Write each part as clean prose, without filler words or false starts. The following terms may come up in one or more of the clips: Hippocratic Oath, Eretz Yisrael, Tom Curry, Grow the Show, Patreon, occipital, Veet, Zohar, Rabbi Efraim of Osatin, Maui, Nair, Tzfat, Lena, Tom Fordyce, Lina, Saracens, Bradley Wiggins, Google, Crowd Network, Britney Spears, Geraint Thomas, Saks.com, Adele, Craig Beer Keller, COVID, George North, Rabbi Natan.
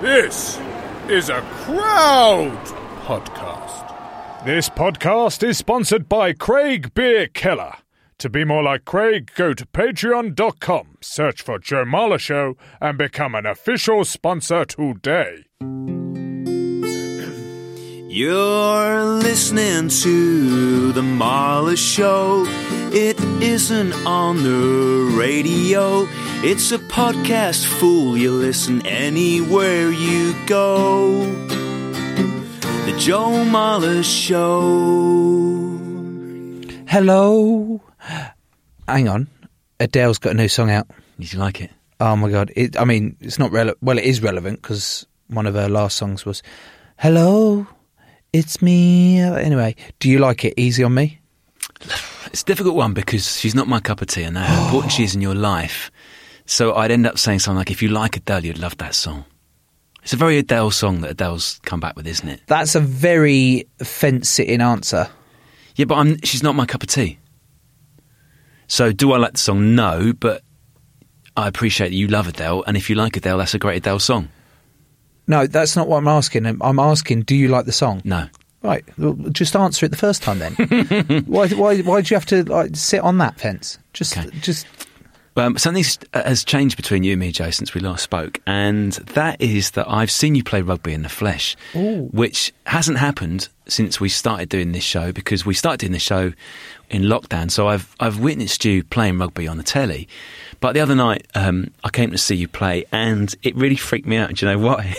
This is a Crowd podcast. This podcast is sponsored by Craig Beer Keller. To be more like Craig, go to patreon.com, search for Joe Marler Show, and become an official sponsor today. You're listening to The Marler Show. It isn't on the radio. It's a podcast, fool. You listen anywhere you go. The Joe Marler Show. Hello. Hang on. Adele's got a new song out. Did you like it? Oh, my God. It's not relevant. Well, it is relevant because one of her last songs was, Hello, it's me. Anyway, do you like it? Easy on Me? It's a difficult one because she's not my cup of tea, and how important she is in your life. So I'd end up saying something like, if you like Adele, you'd love that song. It's a very Adele song that Adele's come back with, isn't it? That's a very fence-sitting answer. Yeah, but she's not my cup of tea. So do I like the song? No, but I appreciate that you love Adele, and if you like Adele, that's a great Adele song. No, that's not what I'm asking. I'm asking, do you like the song? No. Right, well, just answer it the first time then. Why do you have to sit on that fence? Just. Something has changed between you and me, Joe, since we last spoke, and that is that I've seen you play rugby in the flesh. Ooh. Which hasn't happened since we started doing this show, because we started doing this show in lockdown. So I've witnessed you playing rugby on the telly, but the other night I came to see you play, and it really freaked me out. Do you know why?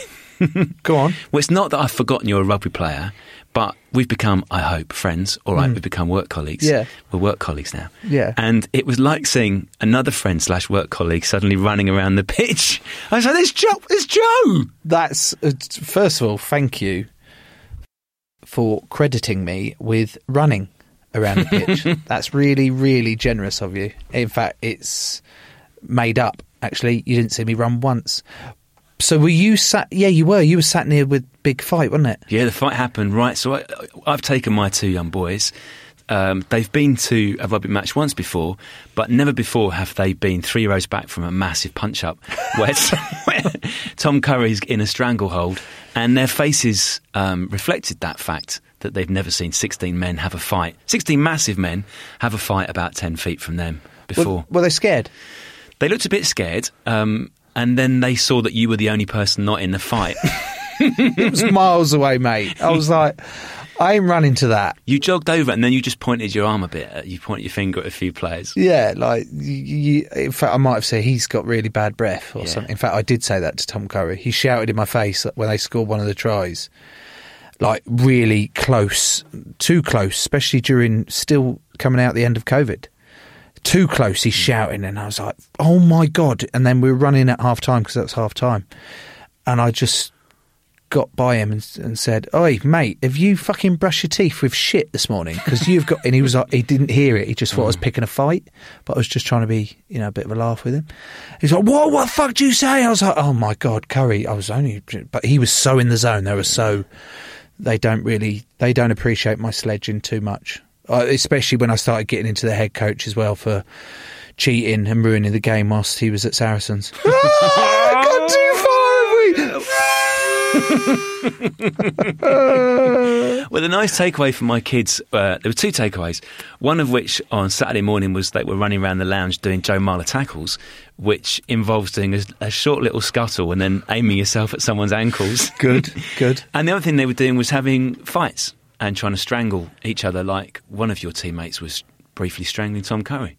Go on. Well, it's not that I've forgotten you're a rugby player, but we've become, I hope, friends. All right, we've become work colleagues. Yeah. We're work colleagues now. Yeah. And it was like seeing another friend/work colleague suddenly running around the pitch. I was like, it's Joe! That's, first of all, thank you for crediting me with running around the pitch. That's really, really generous of you. In fact, it's made up, actually. You didn't see me run once. So were you sat... Yeah, you were. You were sat near with Big Fight, wasn't it? Yeah, the fight happened, right. So I've taken my two young boys. They've been to a rugby match once before, but never before have they been 3 rows back from a massive punch-up where Tom Curry's in a stranglehold, and their faces reflected that fact that they've never seen 16 men have a fight. 16 massive men have a fight about 10 feet from them before. Were they scared? They looked a bit scared, and then they saw that you were the only person not in the fight. It was miles away, mate. I was like, I ain't running to that. You jogged over and then you just pointed your arm a bit. You pointed your finger at a few players. Yeah, like, in fact, I might have said he's got really bad breath or something. In fact, I did say that to Tom Curry. He shouted in my face when they scored one of the tries. Like, really close, too close, especially during still coming out the end of COVID. Too close, he's shouting. And I was like, oh, my God. And then we were running at half-time because that's half-time. And I just got by him and said, oi, mate, have you fucking brushed your teeth with shit this morning? Because you've got... And he was like, he didn't hear it. He just thought I was picking a fight. But I was just trying to be, you know, a bit of a laugh with him. He's like, what? What the fuck do you say? I was like, oh, my God, Curry. I was only... But he was so in the zone. They were so... They don't really... They don't appreciate my sledging too much. Especially when I started getting into the head coach as well for cheating and ruining the game whilst he was at Saracens. I got too far away. Well, the nice takeaway for my kids, there were two takeaways, one of which on Saturday morning was they were running around the lounge doing Joe Marler tackles, which involves doing a short little scuttle and then aiming yourself at someone's ankles. Good. And the other thing they were doing was having fights and trying to strangle each other, like one of your teammates was briefly strangling Tom Curry.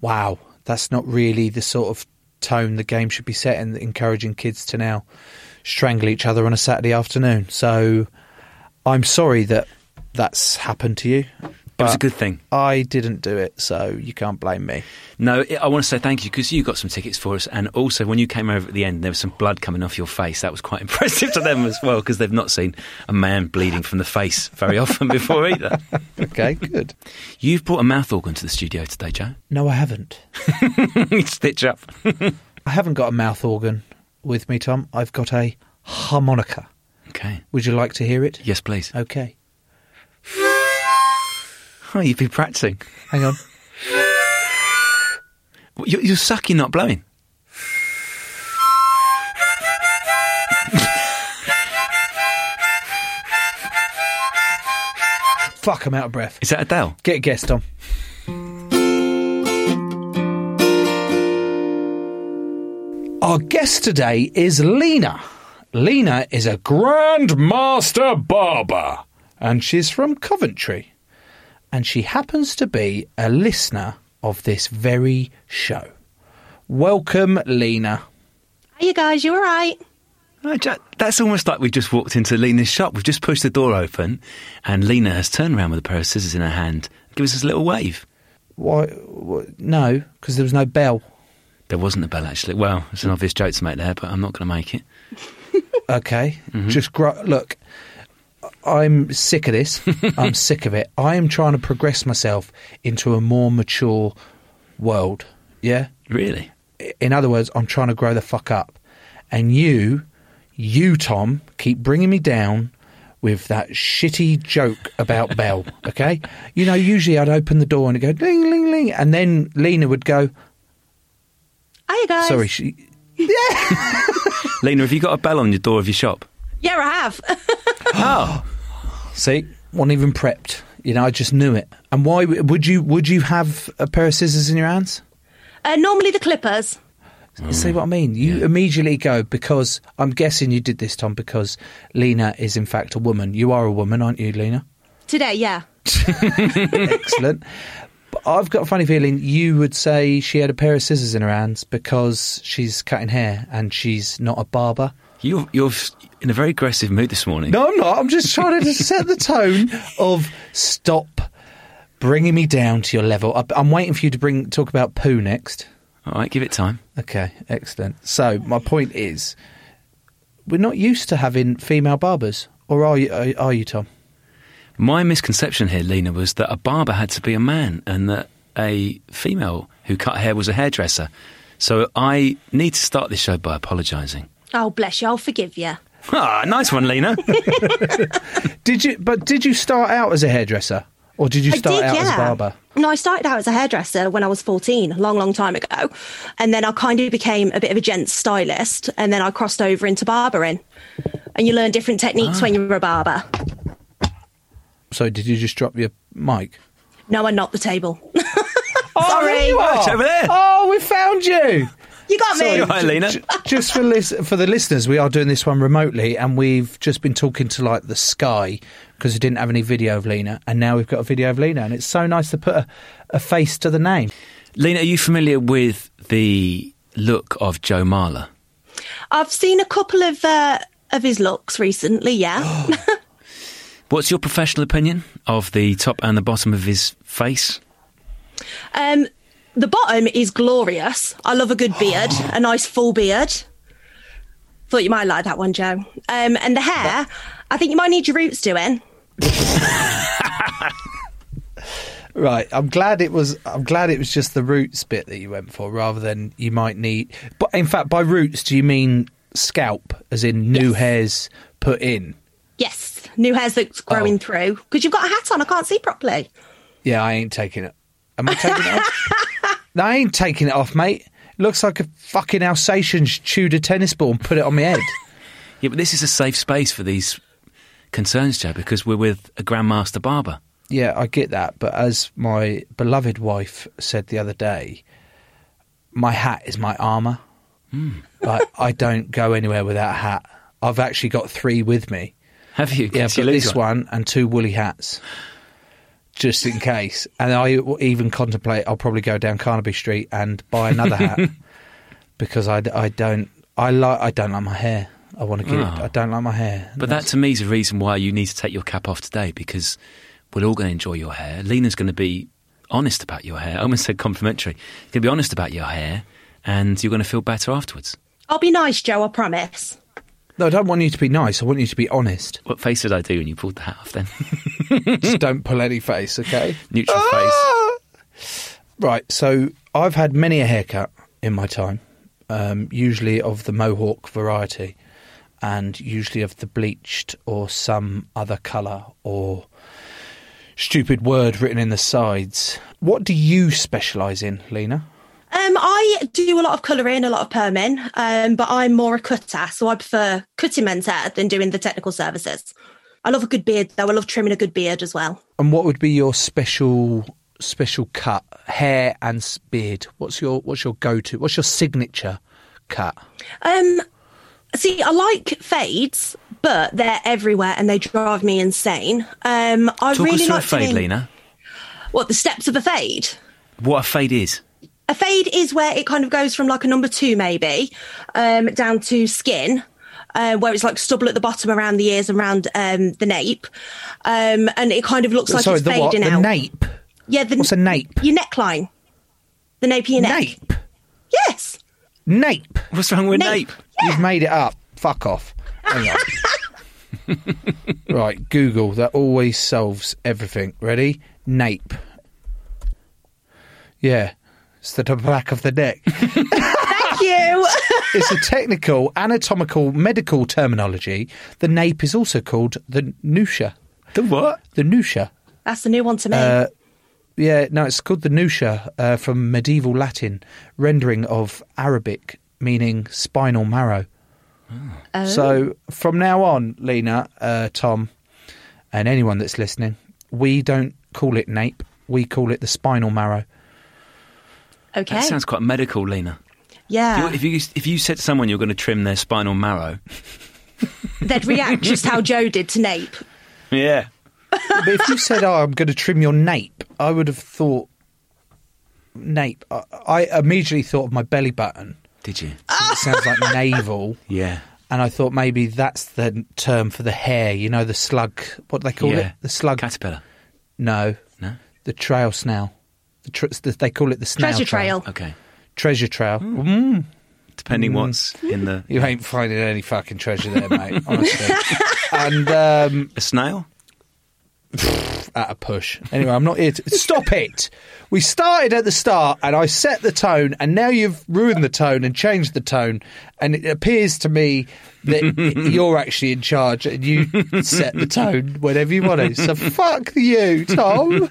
Wow, that's not really the sort of tone the game should be set in, encouraging kids to now strangle each other on a Saturday afternoon. So I'm sorry that that's happened to you. It was a good thing. I didn't do it, so you can't blame me. No, I want to say thank you because you got some tickets for us, and also when you came over at the end, there was some blood coming off your face. That was quite impressive to them as well, because they've not seen a man bleeding from the face very often before either. Okay, good. You've brought a mouth organ to the studio today, Joe? No, I haven't. Stitch up. I haven't got a mouth organ with me, Tom. I've got a harmonica. Okay. Would you like to hear it? Yes, please. Okay. Oh, you've been practicing. Hang on. You're sucking, not blowing. Fuck, I'm out of breath. Is that Adele? Get a guess, Tom. Our guest today is Lena. Lena is a grandmaster barber, and she's from Coventry. And she happens to be a listener of this very show. Welcome, Lena. Hey, you guys, you all right? That's almost like we just walked into Lena's shop. We've just pushed the door open, and Lena has turned around with a pair of scissors in her hand and gives us a little wave. Why? No, because there was no bell. There wasn't a bell, actually. Well, it's an obvious joke to make there, but I'm not going to make it. Okay. Mm-hmm. Just look, I'm sick of this. I'm sick of it. I am trying to progress myself into a more mature world. Yeah? Really? In other words, I'm trying to grow the fuck up. And you, Tom, keep bringing me down with that shitty joke about bell, okay? You know, usually I'd open the door and it'd go, ding, ding, ding, and then Lena would go... Hiya, guys. Sorry, Yeah. Lena, have you got a bell on your door of your shop? Yeah, I have. Oh. See, wasn't even prepped. You know, I just knew it. And why would you have a pair of scissors in your hands? Normally the clippers. See what I mean? You immediately go, because I'm guessing you did this, Tom, because Lena is in fact a woman. You are a woman, aren't you, Lena? Today, yeah. Excellent. I've got a funny feeling you would say she had a pair of scissors in her hands because she's cutting hair and she's not a barber. You're in a very aggressive mood this morning. No, I'm not. I'm just trying to set the tone of stop bringing me down to your level. I'm waiting for you to talk about poo next. All right, give it time. Okay, excellent. So my point is, we're not used to having female barbers, or are you, Tom? My misconception here, Lena, was that a barber had to be a man and that a female who cut hair was a hairdresser. So I need to start this show by apologising. Oh, bless you. I'll forgive you. Ah, nice one, Lena. Did you start out as a hairdresser? Or did you start out as a barber? No, I started out as a hairdresser when I was 14, a long, long time ago. And then I kind of became a bit of a gents stylist. And then I crossed over into barbering. And you learn different techniques when you're a barber. So did you just drop your mic? No, I knocked the table. Sorry. Oh, there you are. Over there. Oh, we found you. You got me. Hi, Lena. Just for the listeners, we are doing this one remotely, and we've just been talking to, like, the sky, because we didn't have any video of Lena, and now we've got a video of Lena, and it's so nice to put a face to the name. Lena, are you familiar with the look of Joe Marler? I've seen a couple of his looks recently, yeah. What's your professional opinion of the top and the bottom of his face? The bottom is glorious. I love a good beard, a nice full beard. Thought you might like that one, Joe. And the hair, I think you might need your roots doing. Right, I'm glad it was just the roots bit that you went for, rather than you might need. But in fact, by roots, do you mean scalp, as in new hairs put in? Yes, new hairs that's growing through. Because you've got a hat on, I can't see properly. Yeah, I ain't taking it. Am I taking it off? No, I ain't taking it off, mate. It looks like a fucking Alsatian chewed a tennis ball and put it on my head. Yeah, but this is a safe space for these concerns, Joe, because we're with a grandmaster barber. Yeah, I get that. But as my beloved wife said the other day, my hat is my armour. Mm. Like, I don't go anywhere without a hat. I've actually got three with me. Have you? Yeah, I've got this one and two woolly hats, just in case. And I even contemplate I'll probably go down Carnaby Street and buy another hat, because I don't like my hair. I want to get it. I don't like my hair. But that to me is a reason why you need to take your cap off today, because we're all going to enjoy your hair. Lena's going to be honest about your hair. I almost said complimentary. You're going to be honest about your hair, and you're going to feel better afterwards. I'll be nice, Joe, I promise. No, I don't want you to be nice. I want you to be honest. What face did I do when you pulled the hat off then? Just don't pull any face, okay? Neutral face. Right, so I've had many a haircut in my time, usually of the mohawk variety, and usually of the bleached or some other colour or stupid word written in the sides. What do you specialise in, Lena? I do a lot of colouring, a lot of perming, but I'm more a cutter, so I prefer cutting men's hair than doing the technical services. I love a good beard, though. I love trimming a good beard as well. And what would be your special cut? Hair and beard. What's your go-to? What's your signature cut? See, I like fades, but they're everywhere and they drive me insane. I Talk really us like a fade, Lena. What, the steps of a fade? What a fade is? A fade is where it kind of goes from like a number two maybe down to skin, where it's like stubble at the bottom around the ears and around the nape. And it kind of looks like it's fading out. The nape? Yeah, what's a nape? Your neckline. The nape of your neck. Nape? Yes. Nape? What's wrong with nape? Yeah. You've made it up. Fuck off. Hang on. Right, Google. That always solves everything. Ready? Nape. Yeah. The back of the neck. Thank you. It's a technical, anatomical, medical terminology. The nape is also called the nusha. The what? The nusha. That's the new one to me. Yeah, no, it's called the nusha from medieval Latin, rendering of Arabic, meaning spinal marrow. Oh. So from now on, Lena, Tom, and anyone that's listening, we don't call it nape. We call it the spinal marrow. Okay. That sounds quite medical, Lena. Yeah. If you said to someone you're going to trim their spinal marrow, they'd react just how Joe did to nape. Yeah. But if you said, "Oh, I'm going to trim your nape," I would have thought nape. I immediately thought of my belly button. Did you? It sounds like navel. Yeah. And I thought maybe that's the term for the hair. You know, the slug. What do they call it? The slug caterpillar. No. The trail snail. They call it the snail treasure trail. Okay, treasure trail. Mm. Depending what's in the, you ain't finding any fucking treasure there, mate. Honestly, and a snail at a push. Anyway, I'm not here to stop it. We started at the start, and I set the tone, and now you've ruined the tone and changed the tone. And it appears to me that you're actually in charge, and you set the tone whenever you want to. So fuck you, Tom.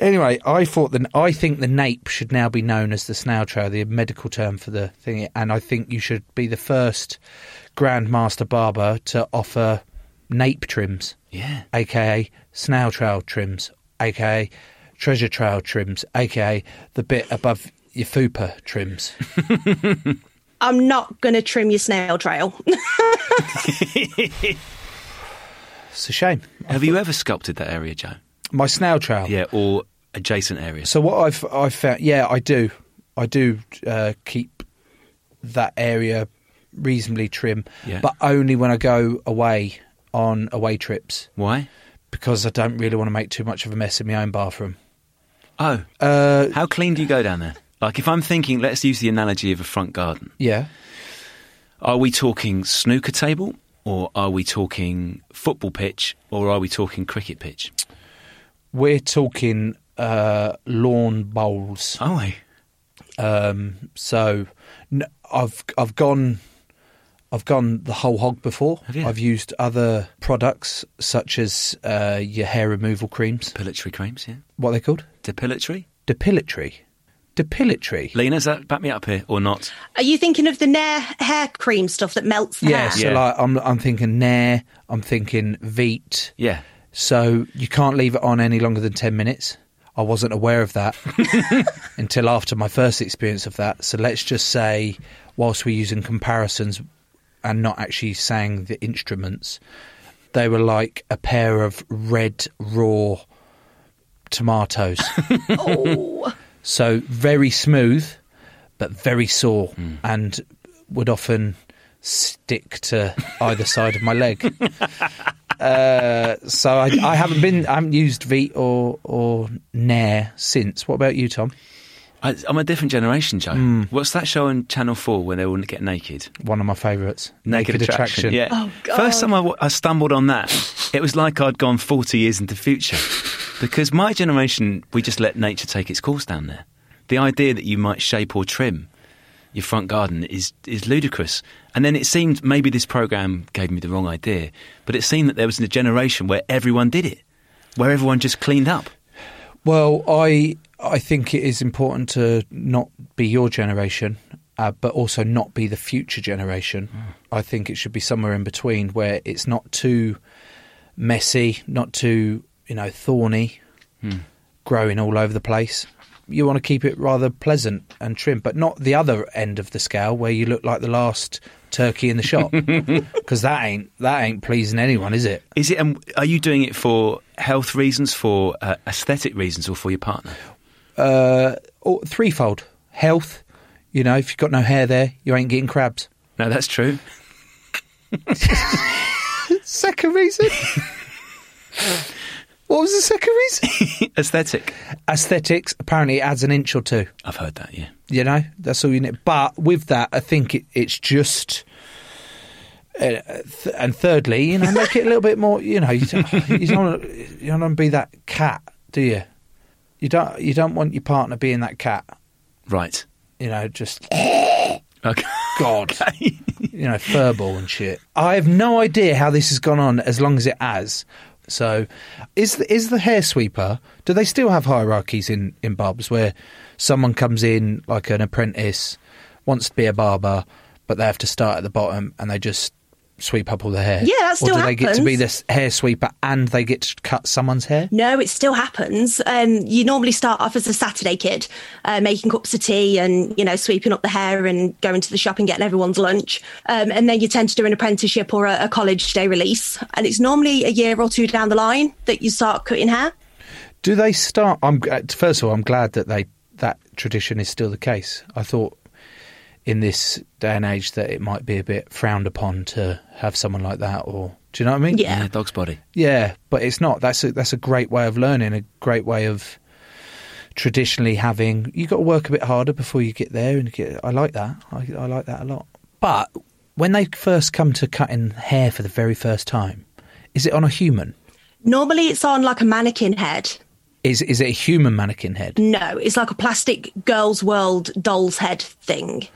Anyway, I think the nape should now be known as the snail trail, the medical term for the thing, and I think you should be the first grandmaster barber to offer nape trims, aka snail trail trims, aka treasure trail trims, aka the bit above your fupa trims? I'm not going to trim your snail trail. It's a shame. Have you ever sculpted that area, Joe? My snail trail? Yeah, or adjacent area. So what I've found, yeah, I do keep that area reasonably trim, yeah. But only when I go away on away trips. Why? Because I don't really want to make too much of a mess in my own bathroom. Oh. How clean do you go down there? Like, if I'm thinking, let's use the analogy of a front garden. Yeah. Are we talking snooker table, or are we talking football pitch, or are we talking cricket pitch? We're talking lawn bowls. Are we? I've gone the whole hog before. Have you? I've used other products such as your hair removal creams. Depilatory creams, yeah. What are they called? Depilatory. Lena, does that back me up here or not? Are you thinking of the Nair hair cream stuff that melts the hair? So like I'm thinking Nair, I'm thinking Veet. Yeah. So you can't leave it on any longer than 10 minutes. I wasn't aware of that until after my first experience of that. So let's just say, whilst we're using comparisons and not actually saying the instruments, they were like a pair of red raw tomatoes. Oh. So very smooth, but very sore, and would often stick to either side of my leg. So I haven't used Veet or Nair since. What about you, Tom? I'm a different generation, Joe. What's that show on Channel 4 when they all get naked? One of my favourites. Naked Attraction. Yeah. Oh, God. First time I stumbled on that, it was like I'd gone 40 years into the future. Because my generation, we just let nature take its course down there. The idea that you might shape or trim your front garden is ludicrous. And then it seemed, maybe this programme gave me the wrong idea, but it seemed that there was a generation where everyone did it, where everyone just cleaned up. Well, I think it is important to not be your generation, but also not be the future generation. I think it should be somewhere in between, where it's not too messy, not too, thorny, growing all over the place. You want to keep it rather pleasant and trim, but not the other end of the scale where you look like the last turkey in the shop, because that ain't pleasing anyone, is it? Is it? Are you doing it for health reasons, for aesthetic reasons, or for your partner? Threefold. Health, if you've got no hair there, you ain't getting crabs. No, that's true. Second reason. What was the second reason? Aesthetics. Apparently, it adds an inch or two. I've heard that, yeah. That's all you need. But with that, I think it's just... and thirdly, make it a little bit more, you don't want to be that cat, do you? You don't want your partner being that cat. Right. Just... Okay. God. Okay. Furball and shit. I have no idea how this has gone on as long as it has. So is the hair sweeper, do they still have hierarchies in barbers where someone comes in like an apprentice, wants to be a barber, but they have to start at the bottom and they just sweep up all the hair? Yeah, that still happens. Or do they get to be this hair sweeper and they get to cut someone's hair? No, it still happens. You normally start off as a Saturday kid, making cups of tea and, sweeping up the hair and going to the shop and getting everyone's lunch. And then you tend to do an apprenticeship or a college day release. And it's normally a year or two down the line that you start cutting hair. Do they start... first of all, I'm glad that that tradition is still the case. I thought... in this day and age that it might be a bit frowned upon to have someone like that, or do you know what I mean? Yeah, dog's body. Yeah, but it's not. That's a great way of learning, a great way of traditionally having. You got to work a bit harder before you get there, I like that. I like that a lot. But when they first come to cutting hair for the very first time, is it on a human? Normally, it's on like a mannequin head. Is it a human mannequin head? No, it's like a plastic Girls World doll's head thing.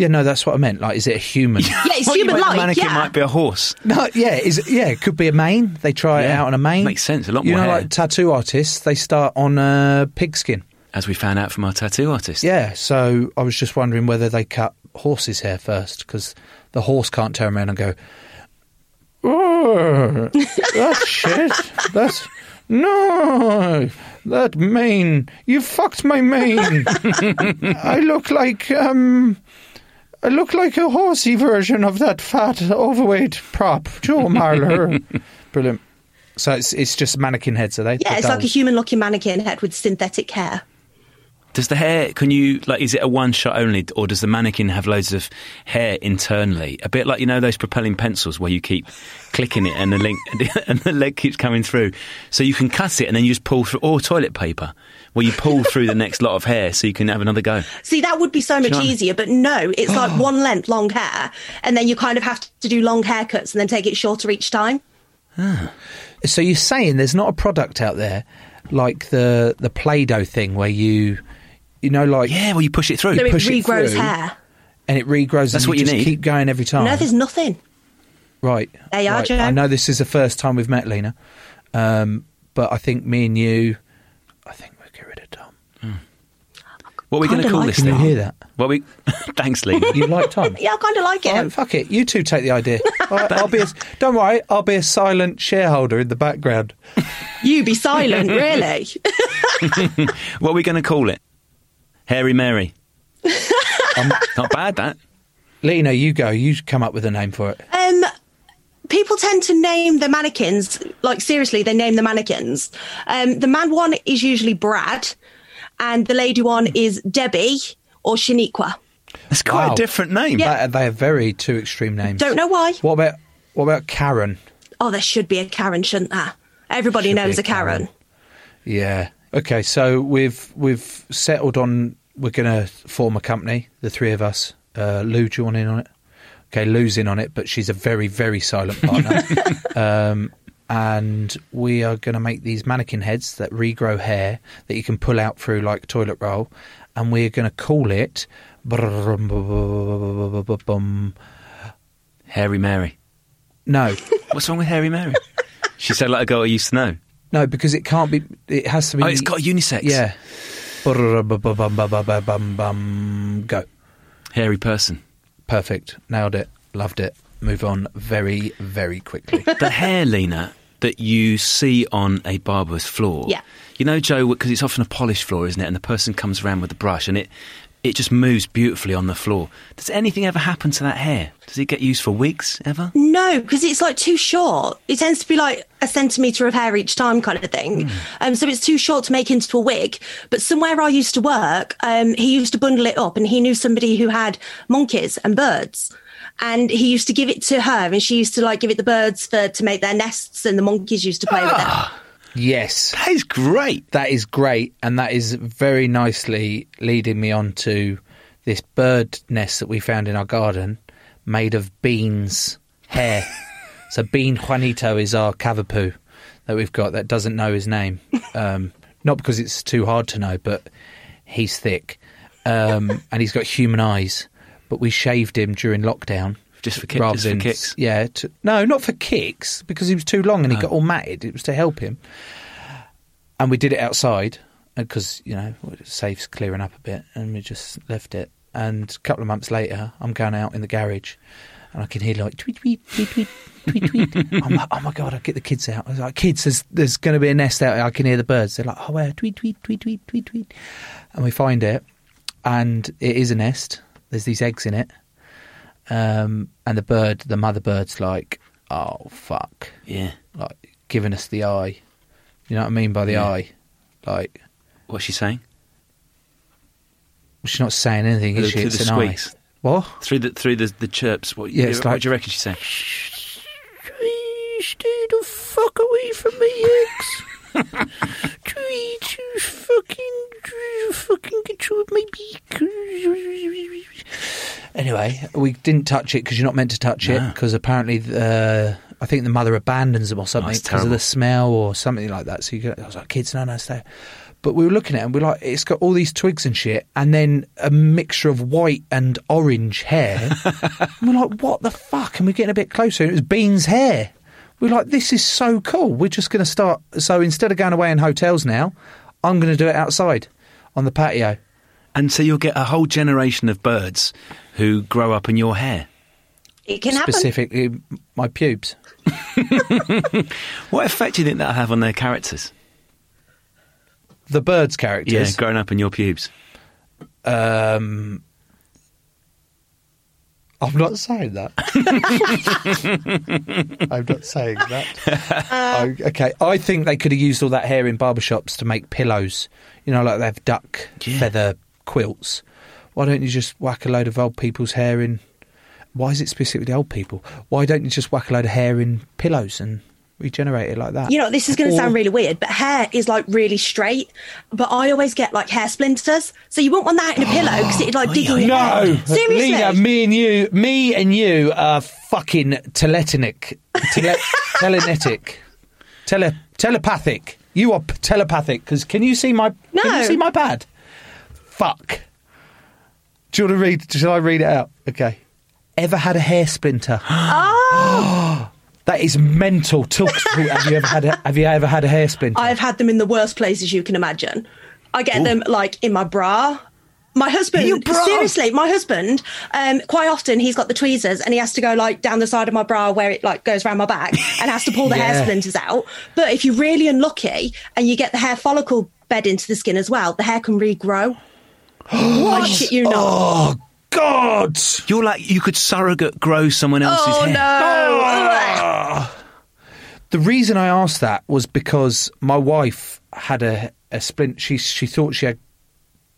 Yeah, no, that's what I meant. Like, is it a human? Yeah, it's human-like. Mannequin might be a horse. No, yeah, it could be a mane. They try it out on a mane. Makes sense. A lot more. Like tattoo artists, they start on pigskin. As we found out from our tattoo artist. Yeah. So I was just wondering whether they cut horses' hair first, because the horse can't turn around and go, "Oh, that's shit. That's No, that mane. You fucked my mane. I look like a horsey version of that fat, overweight prop, Joe Marler. Brilliant. So it's just mannequin heads, are they? Yeah, it's like a human-looking mannequin head with synthetic hair. Does the hair, can you, like, is it a one-shot only, or does the mannequin have loads of hair internally? A bit like, you know, those propelling pencils where you keep clicking it and the leg keeps coming through. So you can cut it and then you just pull through, or toilet paper, where you pull through the next lot of hair so you can have another go. See, that would be so much easier, but no, it's like one length, long hair, and then you kind of have to do long haircuts and then take it shorter each time. Ah. So you're saying there's not a product out there like the Play-Doh thing where you know, like... Yeah, well, you push it through. So it regrows hair. And it regrows. That's what you need. Keep going every time. No, there's nothing. Right. They are, Joe. I know this is the first time we've met, Lena, but I think me and you... I think we'll get rid of Tom. Mm. What are we going to call this thing? Can you hear that? Well, thanks, Lena. You like Tom? Yeah, I kind of like it. Right, fuck it. You two take the idea. Right, don't worry, I'll be a silent shareholder in the background. You be silent, really? What are we going to call it? Hairy Mary. Not bad, that. Lena, you go. You come up with a name for it. People tend to name the mannequins, like, seriously, they name the mannequins. The man one is usually Brad, and the lady one is Debbie or Shaniqua. That's quite a different name. Yeah. They are very two extreme names. Don't know why. What about Karen? Oh, there should be a Karen, shouldn't there? Everybody knows a Karen. Yeah. Okay, so we've settled on we're going to form a company, the three of us. Lou, do you want in on it? Okay, Lou's in on it, but she's a very, very silent partner. And we are going to make these mannequin heads that regrow hair that you can pull out through like toilet roll, and we're going to call it Hairy Mary. No. What's wrong with Hairy Mary? She said like a girl I used to know. No, because it can't be... It has to be... Oh, it's got a unisex. Yeah. Go. Hairy person. Perfect. Nailed it. Loved it. Move on very, very quickly. The hair, Lena, that you see on a barber's floor. Yeah. You know, Joe, because it's often a polished floor, isn't it? And the person comes around with the brush and it just moves beautifully on the floor. Does anything ever happen to that hair? Does it get used for wigs ever? No, because it's like too short. It tends to be like a centimetre of hair each time kind of thing. Mm. So it's too short to make into a wig. But somewhere I used to work, he used to bundle it up, and he knew somebody who had monkeys and birds. And he used to give it to her, and she used to like give it the birds to make their nests, and the monkeys used to play with it. Yes. That is great. That is great. And that is very nicely leading me on to this bird nest that we found in our garden made of beans hair. So Bean Juanito is our cavapoo that we've got that doesn't know his name. Not because it's too hard to know, but he's thick. And he's got human eyes. But we shaved him during lockdown. Just for kicks? Yeah. No, not for kicks, because he was too long and he got all matted. It was to help him. And we did it outside because, you know, it saves clearing up a bit, and we just left it. And a couple of months later, I'm going out in the garage and I can hear like tweet, tweet, tweet, tweet, tweet, tweet. I'm like, oh my God, I'll get the kids out. I was like, kids, there's going to be a nest out here. I can hear the birds. They're like, oh, where? Tweet, tweet, tweet, tweet, tweet, tweet. And we find it, and it is a nest. There's these eggs in it. And the mother bird's like, oh, fuck. Yeah. Like, giving us the eye. You know what I mean by the eye? Like... What's she saying? She's not saying anything, is she? It's an eye. What? Through the chirps. What, what do you reckon she's saying? Stay the fuck away from my eggs. Try to fucking control my beak. Anyway, we didn't touch it because you're not meant to touch it, because apparently I think the mother abandons them or something because of the smell or something like that. So I was like, kids, no, stay. But we were looking at it and we're like, it's got all these twigs and shit and then a mixture of white and orange hair. And we're like, what the fuck? And we're getting a bit closer and it was Bean's hair. We're like, this is so cool. We're just going to start. So instead of going away in hotels now, I'm going to do it outside on the patio. And so you'll get a whole generation of birds who grow up in your hair. It can happen. Specifically, my pubes. What effect do you think that'll have on their characters? The Birds characters. Yeah, growing up in your pubes. I'm not saying that. I'm not saying that. Okay, I think they could have used all that hair in barbershops to make pillows. You know, like they have duck feather quilts. Why don't you just whack a load of old people's hair in? Why is it specifically old people? Why don't you just whack a load of hair in pillows and regenerate it like that? You know, this is going to sound really weird, but hair is like really straight. But I always get like hair splinters, so you wouldn't want that in a pillow because it'd like dig in your head. Seriously, Lena, me and you are fucking telepathic. You are telepathic because can you see my? No. Can you see my pad? Fuck. Do you want to read? Shall I read it out? Okay. Ever had a hair splinter? Oh. That is mental. Have you ever had a hair splinter? I've had them in the worst places you can imagine. I get them like in my bra. My husband, seriously, quite often he's got the tweezers and he has to go like down the side of my bra where it like goes around my back and has to pull the hair splinters out. But if you're really unlucky and you get the hair follicle bed into the skin as well, the hair can regrow. What? I shit you not. Oh, God! You're like, you could surrogate grow someone else's hair. No. Oh, the reason I asked that was because my wife had a splint. She thought she had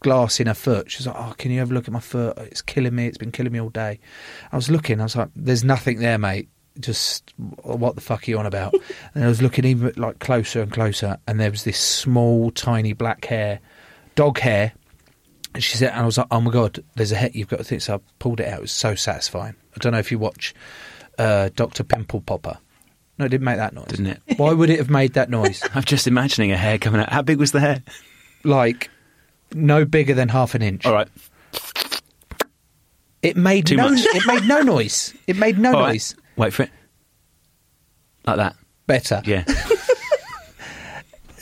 glass in her foot. She's like, oh, can you have a look at my foot? It's killing me. It's been killing me all day. I was looking. I was like, there's nothing there, mate. Just what the fuck are you on about? And I was looking even like closer and closer, and there was this small, tiny black hair, dog hair. And she said, and I was like, oh my God, there's a hair. You've got to think. So I pulled it out. It was so satisfying. I don't know if you watch Dr. Pimple Popper. No, it didn't make that noise. Didn't it? Why would it have made that noise? I'm just imagining a hair coming out. How big was the hair? Like, no bigger than half an inch. All right. It made no noise. It made no noise. Right. Wait for it. Like that. Better. Yeah.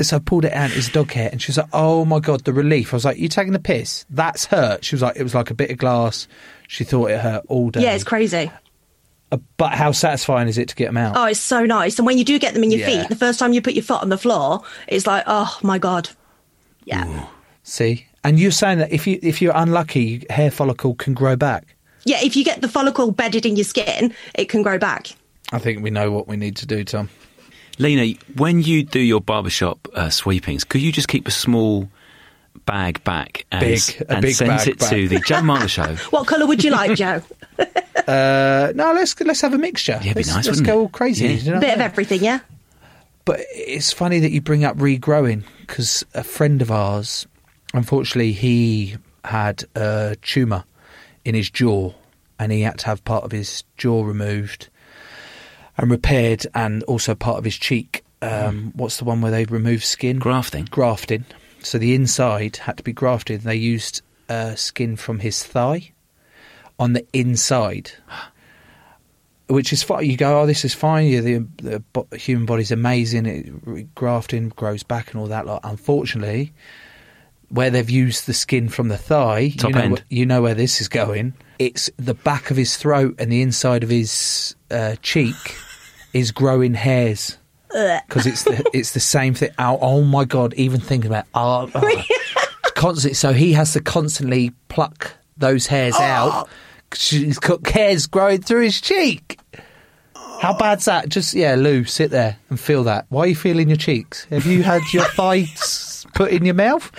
So I pulled it out, it's dog hair, and she was like, oh my God, the relief. I was like, you taking the piss? That's hurt. She was like, it was like a bit of glass. She thought it hurt all day. Yeah, it's crazy. But how satisfying is it to get them out? Oh, it's so nice. And when you do get them in your feet, the first time you put your foot on the floor, it's like, oh my God. Yeah. Ooh. See? And you're saying that if you're unlucky, your hair follicle can grow back? Yeah, if you get the follicle bedded in your skin, it can grow back. I think we know what we need to do, Tom. Lena, when you do your barbershop sweepings, could you just keep a small bag back and send it to the Joe Marler Show? What colour would you like, Joe? No, let's have a mixture. Yeah, it'd be nice, wouldn't it? Let's go all crazy. Yeah. You know, bit of everything, yeah. But it's funny that you bring up regrowing because a friend of ours, unfortunately, he had a tumour in his jaw and he had to have part of his jaw removed and repaired, and also part of his cheek. What's the one where they remove skin? Grafting. So the inside had to be grafted. They used skin from his thigh on the inside, which is fine. You go, oh, this is fine. Yeah, the human body's amazing. It grafting grows back and all that lot. Unfortunately, where they've used the skin from the thigh, you know where this is going. It's the back of his throat and the inside of his cheek. Is growing hairs because it's the same thing. Oh my God! Even thinking about constantly. So he has to constantly pluck those hairs out. He's got hairs growing through his cheek. How bad's that? Just Lou, sit there and feel that. Why are you feeling your cheeks? Have you had your thighs put in your mouth?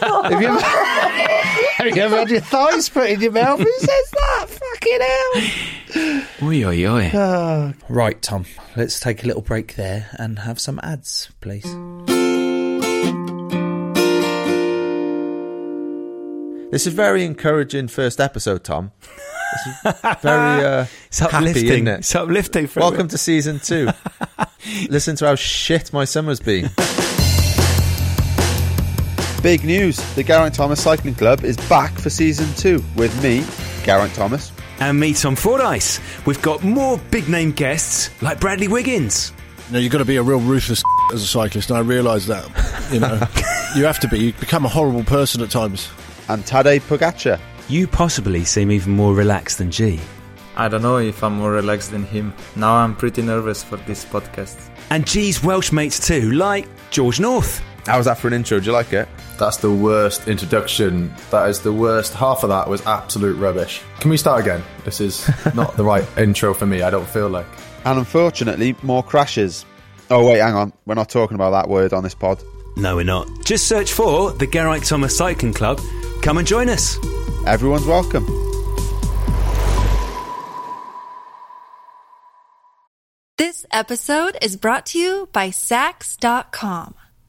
Have you ever had your thighs put in your mouth? Who says that? Fucking hell. Oi, oi, oi. Right, Tom, let's take a little break there and have some ads, please. This is a very encouraging first episode, Tom. Very it's uplifting. Happy, isn't it? It's uplifting. Welcome to season 2. Listen to how shit my summer's been. Big news, the Geraint Thomas Cycling Club is back for season 2 with me, Geraint Thomas. And me, Tom Fordyce. We've got more big name guests like Bradley Wiggins. You know, you've got to be a real ruthless as a cyclist, and I realise that. You know, you have to be. You become a horrible person at times. And Tadej Pogacar. You possibly seem even more relaxed than G. I don't know if I'm more relaxed than him. Now I'm pretty nervous for this podcast. And G's Welsh mates too, like George North. How was that for an intro? Do you like it? That's the worst introduction. That is the worst. Half of that was absolute rubbish. Can we start again? This is not the right intro for me. I don't feel like. And unfortunately, more crashes. Oh, wait, hang on. We're not talking about that word on this pod. No, we're not. Just search for the Geraint Thomas Cycling Club. Come and join us. Everyone's welcome. This episode is brought to you by Saks.com.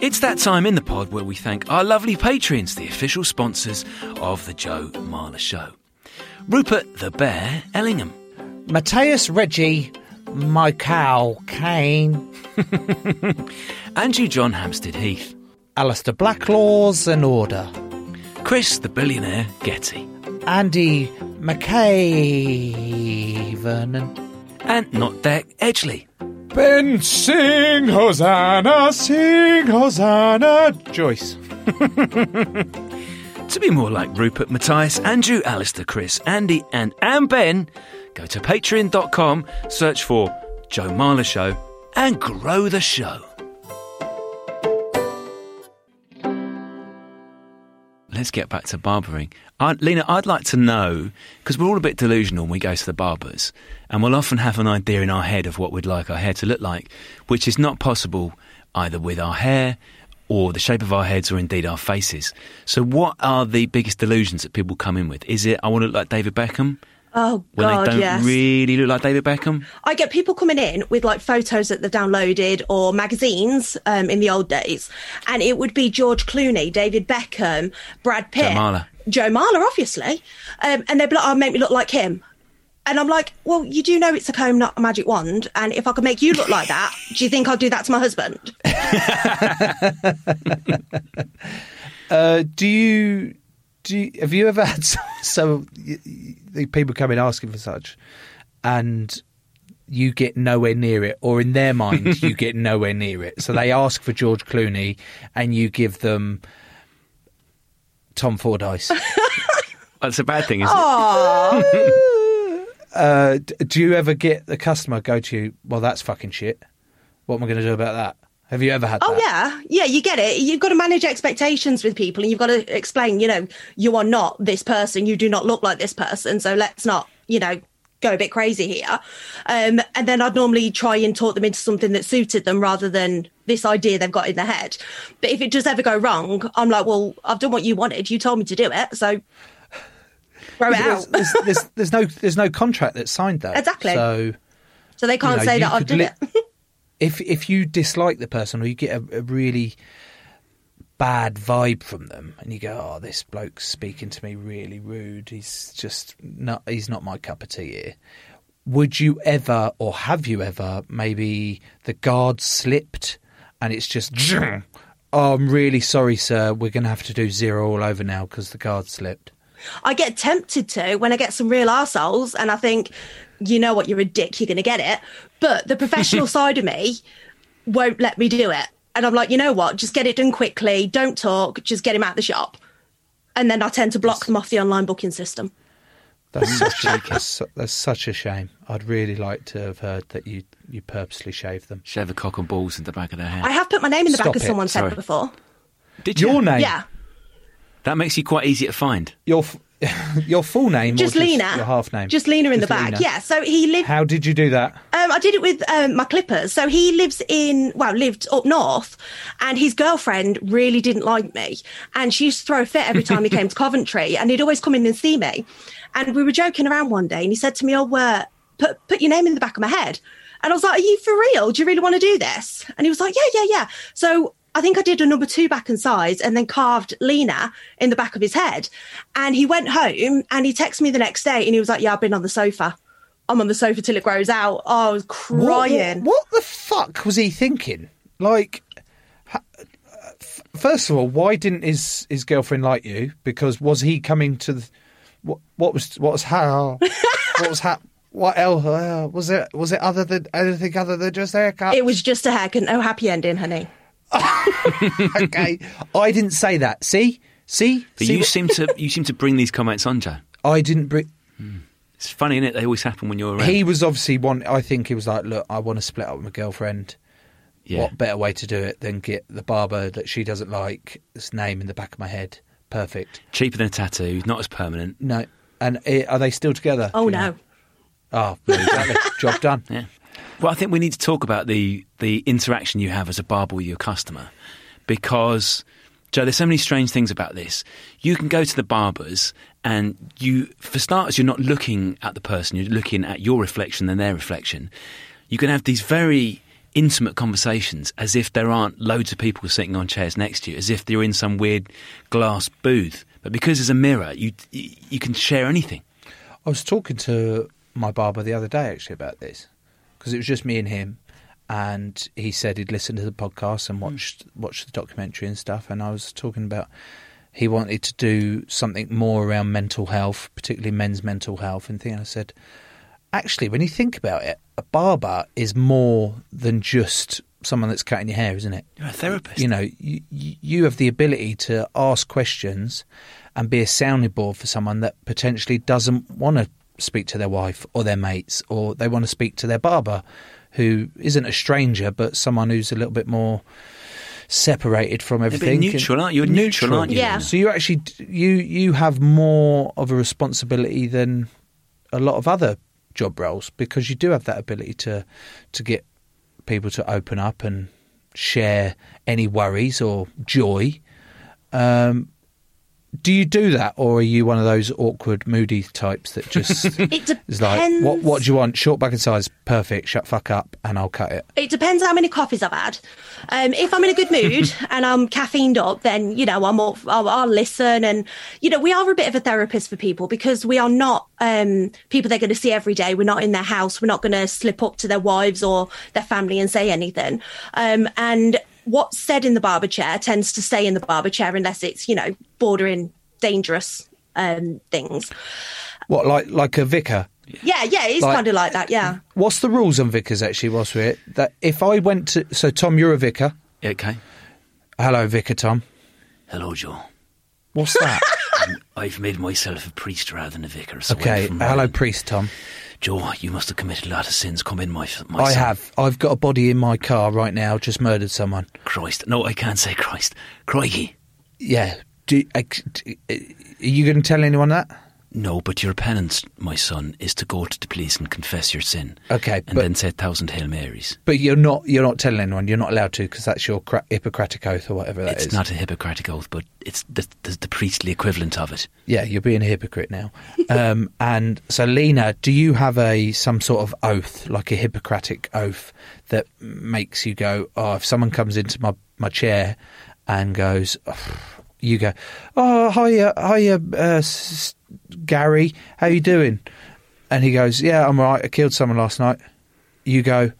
It's that time in the pod where we thank our lovely Patreons, the official sponsors of the Joe Marler Show. Rupert the Bear Ellingham, Matthias Reggie, Michael Kane, Andrew John Hampstead Heath, Alistair Blacklaw's and Order, Chris the Billionaire Getty, Andy McKay Vernon, and Not Deck Edgley. Ben, sing Hosanna, Joyce. To be more like Rupert, Matthias, Andrew, Alistair, Chris, Andy and Ben, go to patreon.com, search for Joe Marler Show and grow the show. Let's get back to barbering. Lena, I'd like to know, because we're all a bit delusional when we go to the barbers, and we'll often have an idea in our head of what we'd like our hair to look like, which is not possible either with our hair or the shape of our heads or indeed our faces. So what are the biggest delusions that people come in with? Is it, I want to look like David Beckham? Oh, God, yes. When they don't really look like David Beckham? I get people coming in with, like, photos that they've downloaded or magazines in the old days, and it would be George Clooney, David Beckham, Brad Pitt. Joe Marler, obviously. And they'd be like, oh, make me look like him. And I'm like, well, you do know it's a comb, not a magic wand, and if I could make you look like that, do you think I'd do that to my husband? Have you ever had some people come in asking for such and you get nowhere near it, or in their mind you get nowhere near it? So they ask for George Clooney and you give them Tom Fordyce. That's a bad thing, isn't it? Do you ever get the customer go to you, well, that's fucking shit, what am I going to do about that? Have you ever had that? Oh, yeah. Yeah, you get it. You've got to manage expectations with people and you've got to explain, you are not this person. You do not look like this person. So let's not, go a bit crazy here. And then I'd normally try and talk them into something that suited them rather than this idea they've got in their head. But if it does ever go wrong, I'm like, well, I've done what you wanted. You told me to do it. So throw it out. there's no contract that's signed, though. Exactly. So they can't say that I've done it. If you dislike the person or you get a really bad vibe from them and you go, oh, this bloke's speaking to me really rude, he's not my cup of tea here, would you ever, or have you ever, maybe the guard slipped and it's just, oh, I'm really sorry, sir, we're going to have to do zero all over now because the guard slipped? I get tempted to when I get some real arseholes and I think, you know what, you're a dick, you're going to get it. But the professional side of me won't let me do it. And I'm like, you know what, just get it done quickly, don't talk, just get him out of the shop. And then I tend to block them off the online booking system. That's such a shame. I'd really like to have heard that you purposely shave them. Shave a cock and balls in the back of their hair. I have put my name in the back of someone's head before. Did you? Your name? Yeah. That makes you quite easy to find. Your Your full name, just Lena. Your half name, just Lena in the back. Lena. Yeah. So he lived. How did you do that? I did it with my clippers. So he lived up north, and his girlfriend really didn't like me, and she used to throw a fit every time he came to Coventry, and he'd always come in and see me, and we were joking around one day, and he said to me, "Oh, put your name in the back of my head," and I was like, "Are you for real? Do you really want to do this?" And he was like, "Yeah, yeah, yeah." So I think I did a number 2 back and sides and then carved Lena in the back of his head. And he went home and he texted me the next day and he was like, yeah, I've been on the sofa. I'm on the sofa till it grows out. Oh, I was crying. What the fuck was he thinking? Like, first of all, why didn't his girlfriend like you? Because was he coming to the... Was it other than anything other than just a haircut? It was just a haircut. No happy ending, honey. Okay, I didn't say that. See. But see? You seem to bring these comments on, Joe. I didn't bring. It's funny, isn't it? They always happen when you're around. He was obviously one. I think he was like, look, I want to split up with my girlfriend. Yeah. What better way to do it than get the barber that she doesn't like? His name in the back of my head. Perfect. Cheaper than a tattoo. Not as permanent. No. And are they still together? Oh no. Oh, exactly. Job done. Yeah. Well, I think we need to talk about the interaction you have as a barber with your customer because, Joe, there's so many strange things about this. You can go to the barbers and you, for starters, you're not looking at the person. You're looking at your reflection and their reflection. You can have these very intimate conversations as if there aren't loads of people sitting on chairs next to you, as if you're in some weird glass booth. But because there's a mirror, you can share anything. I was talking to my barber the other day, actually, about this. Because it was just me and him, and he said he'd listened to the podcast and watched the documentary and stuff. And I was talking about he wanted to do something more around mental health, particularly men's mental health and things. I said, actually, when you think about it, a barber is more than just someone that's cutting your hair, isn't it? You're a therapist. You know, you have the ability to ask questions and be a sounding board for someone that potentially doesn't want to speak to their wife or their mates, or they want to speak to their barber who isn't a stranger but someone who's a little bit more separated from everything. You're neutral, aren't you? Yeah. So you actually you have more of a responsibility than a lot of other job roles because you do have that ability to get people to open up and share any worries or joy. Do you do that, or are you one of those awkward, moody types that just is like, what do you want? Short, back and sides, perfect, shut fuck up, and I'll cut it. It depends how many coffees I've had. If I'm in a good mood and I'm caffeined up, then, you know, I'll listen. And, you know, we are a bit of a therapist for people because we are not people they're going to see every day. We're not in their house. We're not going to slip up to their wives or their family and say anything. And what's said in the barber chair tends to stay in the barber chair unless it's, you know, bordering dangerous things. What, like a vicar? Yeah, it's like, kind of like that, yeah. What's the rules on vicars, actually, whilst we're here? That if I went to... So, Tom, you're a vicar. Okay. Hello, Vicar Tom. Hello, Joe. What's that? I've made myself a priest rather than a vicar. So okay, hello, Priest Tom. Joe, you must have committed a lot of sins. Come in, my I son. Have. I've got a body in my car right now, just murdered someone. Christ. No, I can't say Christ. Crikey. Yeah. Are you going to tell anyone that? No, but your penance, my son, is to go to the police and confess your sin. Okay. And then say 1,000 Hail Marys. But you're not telling anyone. You're not allowed to because that's your Hippocratic Oath or whatever that is. It's not a Hippocratic Oath, but it's the priestly equivalent of it. Yeah, you're being a hypocrite now. And so, Lena, do you have some sort of oath, like a Hippocratic Oath, that makes you go, oh, if someone comes into my chair and goes, oh, you go, oh, hiya, Gary, how you doing? And he goes, yeah, I'm all right. I killed someone last night. You go,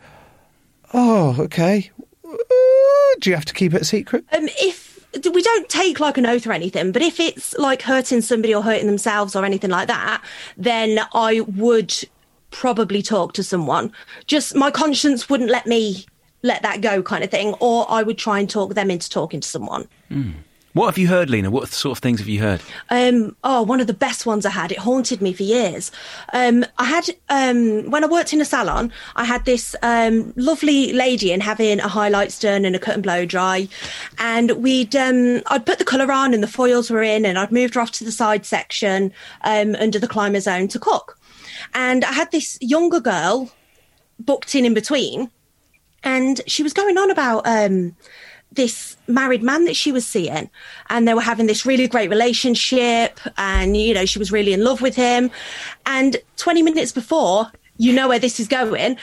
oh, okay. Do you have to keep it a secret? If we don't take like an oath or anything, but if it's like hurting somebody or hurting themselves or anything like that, then I would probably talk to someone. Just my conscience wouldn't let me let that go, kind of thing. Or I would try and talk them into talking to someone. Mm. What have you heard, Lena? What sort of things have you heard? One of the best ones I had. It haunted me for years. When I worked in a salon, I had this lovely lady in having a highlights done and a cut and blow dry. And I'd put the colour on and the foils were in, and I'd moved her off to the side section under the climber zone to cook. And I had this younger girl booked in between, and she was going on about... this married man that she was seeing, and they were having this really great relationship, and she was really in love with him, and 20 minutes before, where this is going,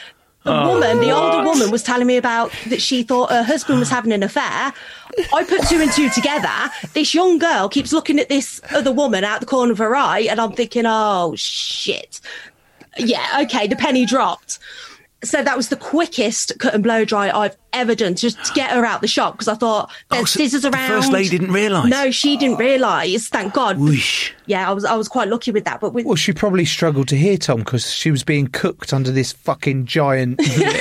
the older woman was telling me about that she thought her husband was having an affair. I put two and two together. This young girl keeps looking at this other woman out the corner of her eye, and I'm thinking, oh shit, yeah, okay, the penny dropped. So that was the quickest cut and blow dry I've ever done, just to get her out the shop, because I thought, there's scissors around. The first lady didn't realise? No, she didn't realise, thank God. Whoosh. Yeah, I was quite lucky with that. But well, she probably struggled to hear, Tom, because she was being cooked under this fucking giant... You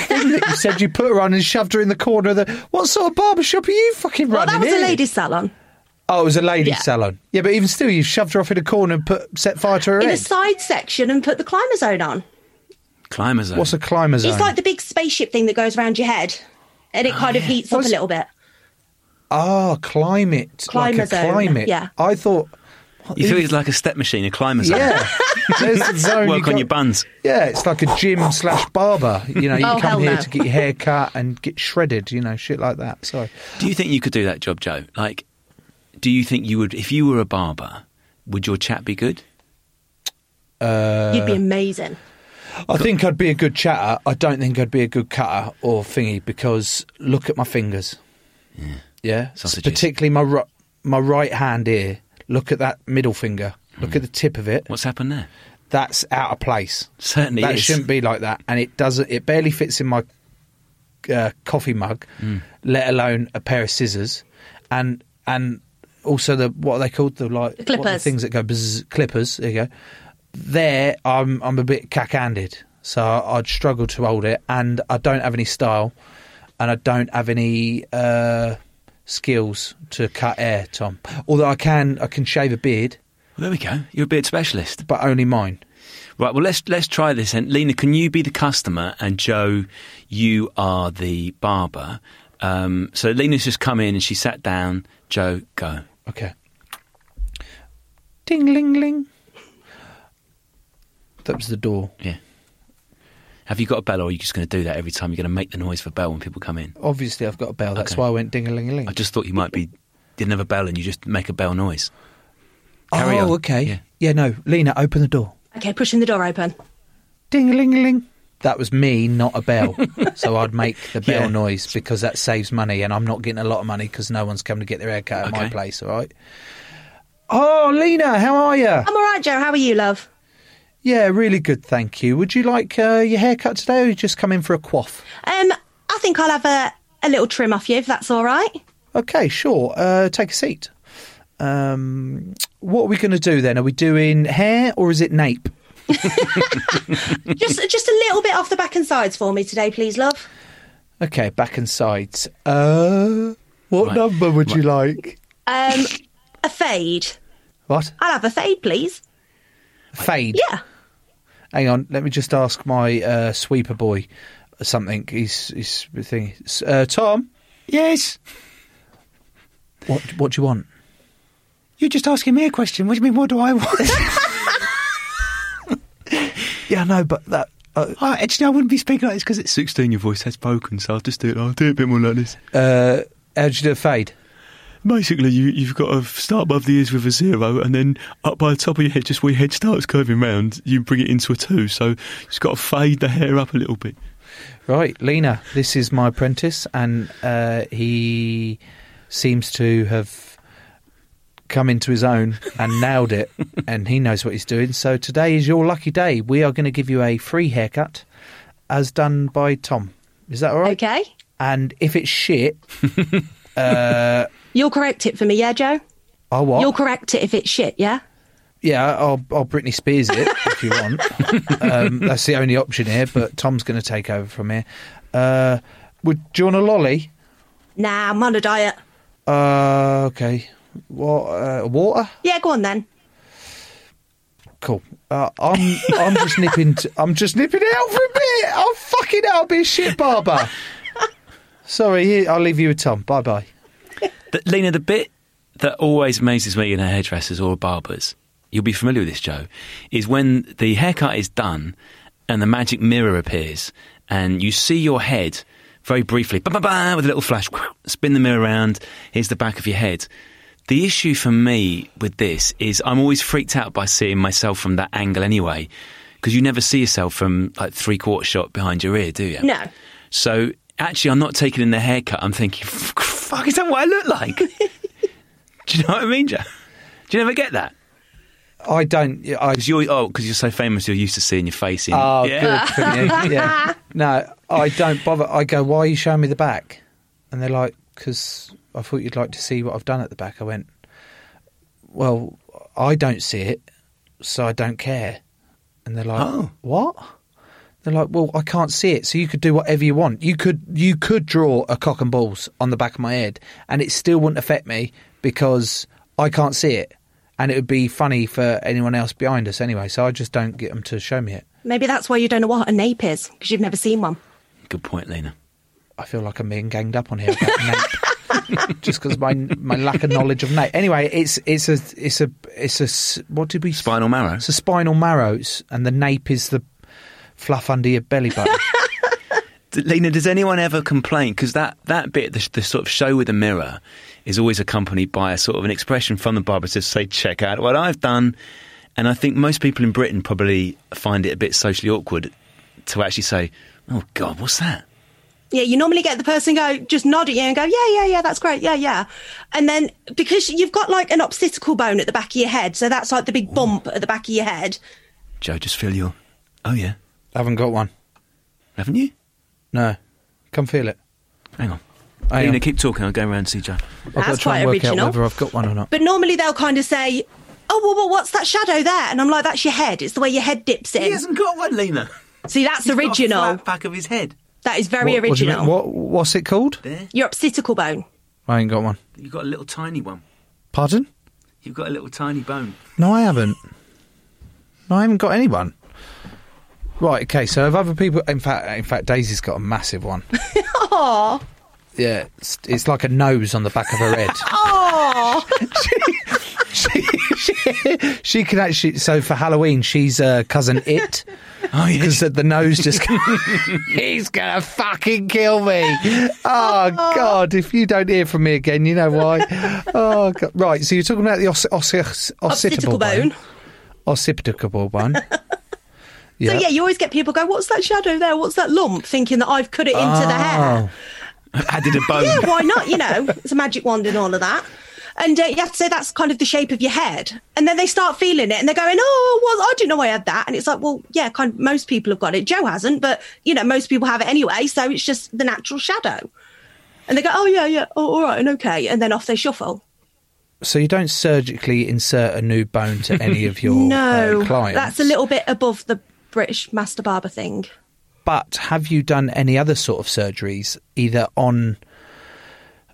said you put her on and shoved her in the corner of the... What sort of barbershop are you fucking running in? Well, that was a ladies' salon. Oh, it was a ladies' salon. Yeah, but even still, you shoved her off in a corner and set fire to her in a side section and put the climber zone on. Climber zone. What's a climber zone? It's like the big spaceship thing that goes around your head, and it kind of heats up a little bit. Climate zone. Yeah. I thought you feel it's like a step machine, a climber zone. Yeah. Zone work on your buns. Yeah, it's like a gym /barber. You come here to get your hair cut and get shredded. Shit like that. So, do you think you could do that job, Joe? Like, do you think you would, if you were a barber? Would your chat be good? You'd be amazing. I think I'd be a good chatter. I don't think I'd be a good cutter or thingy, because look at my fingers. Yeah. Yeah? Sausages. Particularly my right hand here. Look at that middle finger. Look at the tip of it. What's happened there? That's out of place. Certainly that is. That shouldn't be like that. And it doesn't. It barely fits in my coffee mug, let alone a pair of scissors. And also what are they called? The clippers. What are the things that go buzz? Clippers. There you go. There, I'm a bit cack-handed, so I'd struggle to hold it, and I don't have any style, and I don't have any skills to cut hair, Tom. Although I can shave a beard. Well, there we go. You're a beard specialist, but only mine. Right. Well, let's try this. And Lena, can you be the customer, and Joe, you are the barber. So Lena's just come in, and she sat down. Joe, go. Okay. Ding, ling, ling. That was the door. Yeah. Have you got a bell, or are you just going to do that every time? You're going to make the noise for a bell when people come in? Obviously, I've got a bell. That's why I went ding-a-ling-a-ling. I just thought you might be... didn't have a bell and you just make a bell noise. Carry on. Okay. Yeah, no. Lena, open the door. Okay, pushing the door open. Ding-a-ling-a-ling. That was me, not a bell. So I'd make the bell noise, because that saves money, and I'm not getting a lot of money because no one's coming to get their hair cut at my place, all right? Oh, Lena, how are you? I'm all right, Joe. How are you, love? Yeah, really good, thank you. Would you like your haircut today, or you just come in for a quaff? I think I'll have a little trim off you, if that's all right. Okay, sure. Take a seat. What are we going to do then? Are we doing hair, or is it nape? just a little bit off the back and sides for me today, please, love. Okay, back and sides. What number would you like? A fade. What? I'll have a fade, please. Fade? Yeah. Hang on, let me just ask my sweeper boy something. He's thinking. Tom? Yes? What do you want? You're just asking me a question. What do you mean, what do I want? Yeah, no, but that... actually, I wouldn't be speaking like this, because it's 16, your voice has spoken, so I'll do it a bit more like this. How do you do a fade? Basically, you've got to start above the ears with a 0, and then up by the top of your head, just where your head starts curving round, you bring it into a 2. So you've got to fade the hair up a little bit. Right, Lena, this is my apprentice, and he seems to have come into his own and nailed it, and he knows what he's doing. So today is your lucky day. We are going to give you a free haircut, as done by Tom. Is that all right? Okay. And if it's shit... you'll correct it for me, yeah, Joe? Oh, what? You'll correct it if it's shit, yeah? Yeah, I'll Britney Spears it if you want. That's the only option here, but Tom's going to take over from here. Do you want a lolly? Nah, I'm on a diet. Okay. Water? Yeah, go on then. Cool. I'm just nipping. I'm just nipping out for a bit. I'm fucking out. I'll be a shit barber. Sorry, I'll leave you with Tom. Bye bye. Lena, the bit that always amazes me in a hairdresser's or a barber's, you'll be familiar with this, Joe, is when the haircut is done and the magic mirror appears and you see your head very briefly, ba ba ba, with a little flash, spin the mirror around, here's the back of your head. The issue for me with this is I'm always freaked out by seeing myself from that angle anyway, because you never see yourself from like three-quarter shot behind your ear, do you? No. So actually, I'm not taking in the haircut. I'm thinking, fuck, is that what I look like? Do you know what I mean, Joe? Do you never get that? I don't. Because you're so famous, you're used to seeing your face in. Oh, yeah. Good. Yeah. No, I don't bother. I go, why are you showing me the back? And they're like, because I thought you'd like to see what I've done at the back. I went, well, I don't see it, so I don't care. And they're like, oh. What? They're like, well, I can't see it, so you could do whatever you want. You could draw a cock and balls on the back of my head, and it still wouldn't affect me because I can't see it. And it would be funny for anyone else behind us anyway, so I just don't get them to show me it. Maybe that's why you don't know what a nape is, because you've never seen one. Good point, Lena. I feel like I'm being ganged up on here about nape, just because my lack of knowledge of nape. Anyway, it's a what did we say? Spinal marrow. It's a spinal marrow, and the nape is the fluff under your belly button. Lena, does anyone ever complain? Because that bit, the sort of show with the mirror, is always accompanied by a sort of an expression from the barber to say, check out what I've done. And I think most people in Britain probably find it a bit socially awkward to actually say, oh, God, what's that? Yeah, you normally get the person go, just nod at you and go, yeah, that's great, yeah. And then, because you've got like an occipital bone at the back of your head, so that's like the big bump at the back of your head. Joe, just feel your... Oh, yeah. I haven't got one. Haven't you? No. Come feel it. Hang on. Lena, keep talking. I'll go around and see Joe. I've got to try and work out whether I've got one or not. But normally they'll kind of say, oh, well, what's that shadow there? And I'm like, that's your head. It's the way your head dips in. He hasn't got one, Lena. See, that's He's original. Got a flat back of his head. That is very original. What's it called? There. Your occipital bone. I ain't got one. You've got a little tiny one. Pardon? You've got a little tiny bone. No, I haven't. No, I haven't got any one. Right, okay, so have other people... In fact, Daisy's got a massive one. Aww. Yeah, it's like a nose on the back of her head. Oh, she can actually. So for Halloween, she's cousin It. Oh, yeah. Because the nose just. He's gonna fucking kill me. Oh God! If you don't hear from me again, you know why. Oh God! Right. So you're talking about the occipital bone. Occipital bone. Yeah. So yeah, you always get people go, "What's that shadow there? What's that lump?" Thinking that I've cut it into the hair. Added a bone. Yeah, why not? You know, it's a magic wand and all of that. And you have to say that's kind of the shape of your head. And then they start feeling it and they're going, oh, well, I didn't know I had that. And it's like, well, yeah, kind of, most people have got it. Joe hasn't, but, you know, most people have it anyway. So it's just the natural shadow. And they go, oh, yeah, oh, all right, and okay. And then off they shuffle. So you don't surgically insert a new bone to any of your clients? No, that's a little bit above the British master barber thing. But have you done any other sort of surgeries, either on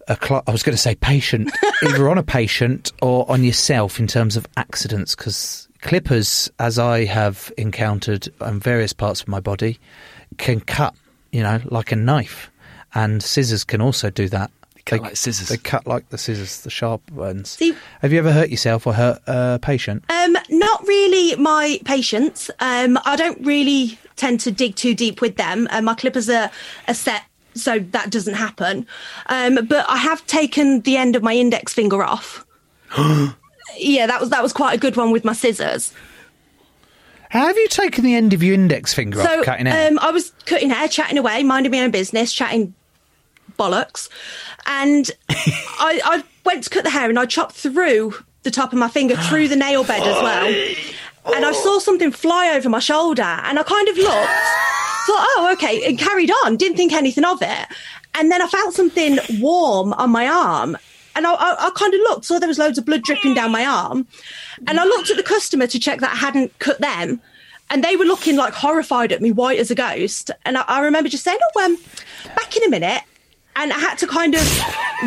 a either on a patient or on yourself in terms of accidents? Because clippers, as I have encountered on various parts of my body, can cut, you know, like a knife. And scissors can also do that. They cut like scissors. They cut like the scissors, the sharp ones. See, have you ever hurt yourself or hurt a patient? Not really my patients. I don't really tend to dig too deep with them. My clippers are set, so that doesn't happen. But I have taken the end of my index finger off. Yeah, that was quite a good one with my scissors. How have you taken the end of your index finger off cutting hair? I was cutting hair, chatting away, minding my own business, chatting bollocks, and I went to cut the hair and I chopped through the top of my finger through the nail bed as well, and I saw something fly over my shoulder and I kind of looked, thought, oh okay, and carried on, didn't think anything of it. And then I felt something warm on my arm and I kind of looked, saw there was loads of blood dripping down my arm, and I looked at the customer to check that I hadn't cut them. And they were looking like horrified at me, white as a ghost. And I remember just saying, back in a minute. And I had to kind of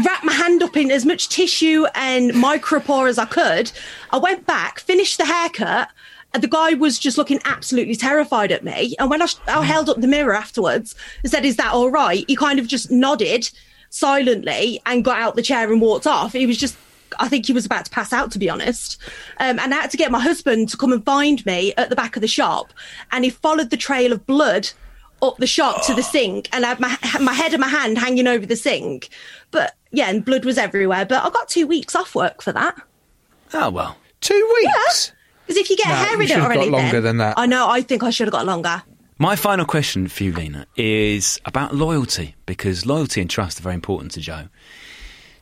wrap my hand up in as much tissue and micropore as I could. I went back, finished the haircut, and the guy was just looking absolutely terrified at me. And when I held up the mirror afterwards and said, "Is that all right?" he kind of just nodded silently and got out the chair and walked off. He was just, I think he was about to pass out, to be honest. And I had to get my husband to come and find me at the back of the shop. And he followed the trail of blood up the shop to the sink, and I had my head and my hand hanging over the sink. But yeah, and blood was everywhere. But I got 2 weeks off work for that. Oh, well. 2 weeks? Because if you get a hair in it already, longer than that. I know, I think I should have got longer. My final question for you, Lena, is about loyalty, because loyalty and trust are very important to Joe.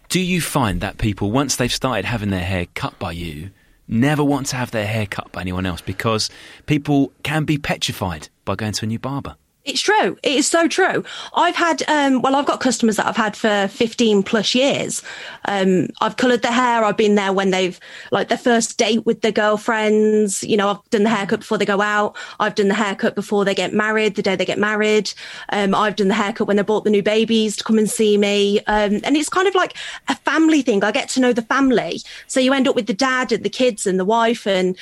Do you find that people, once they've started having their hair cut by you, never want to have their hair cut by anyone else, because people can be petrified by going to a new barber? It's true. It is so true. I've had, I've got customers that I've had for 15 plus years. I've coloured their hair. I've been there when they've, like, their first date with their girlfriends. You know, I've done the haircut before they go out. I've done the haircut before they get married, the day they get married. I've done the haircut when they bought the new babies to come and see me. And it's kind of like a family thing. I get to know the family. So you end up with the dad and the kids and the wife and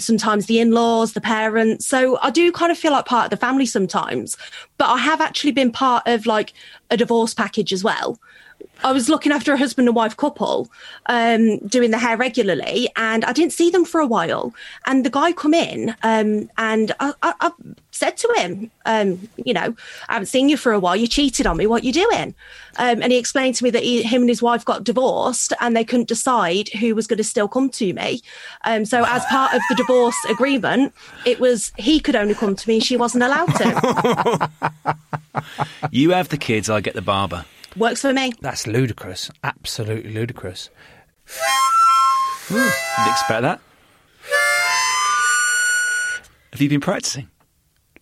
sometimes the in-laws, the parents. So I do kind of feel like part of the family sometimes. But I have actually been part of, like, a divorce package as well. I was looking after a husband and wife couple, doing the hair regularly, and I didn't see them for a while. And the guy come in, and I said to him, "I haven't seen you for a while. You cheated on me. What are you doing?" And he explained to me that him and his wife got divorced and they couldn't decide who was going to still come to me. So as part of the divorce agreement, it was he could only come to me. She wasn't allowed to. You have the kids. I get the barber. Works for me. That's ludicrous. Absolutely ludicrous. Didn't expect that. Have you been practicing?